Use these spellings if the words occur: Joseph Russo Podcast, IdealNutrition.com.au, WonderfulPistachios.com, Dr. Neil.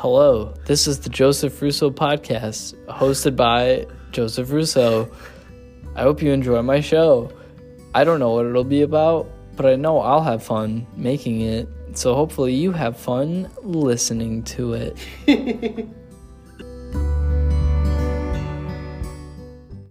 Hello, this is the Joseph Russo Podcast, hosted by Joseph Russo. I hope you enjoy my show. I don't know what it'll be about, but I know I'll have fun making it, so hopefully you have fun listening to it.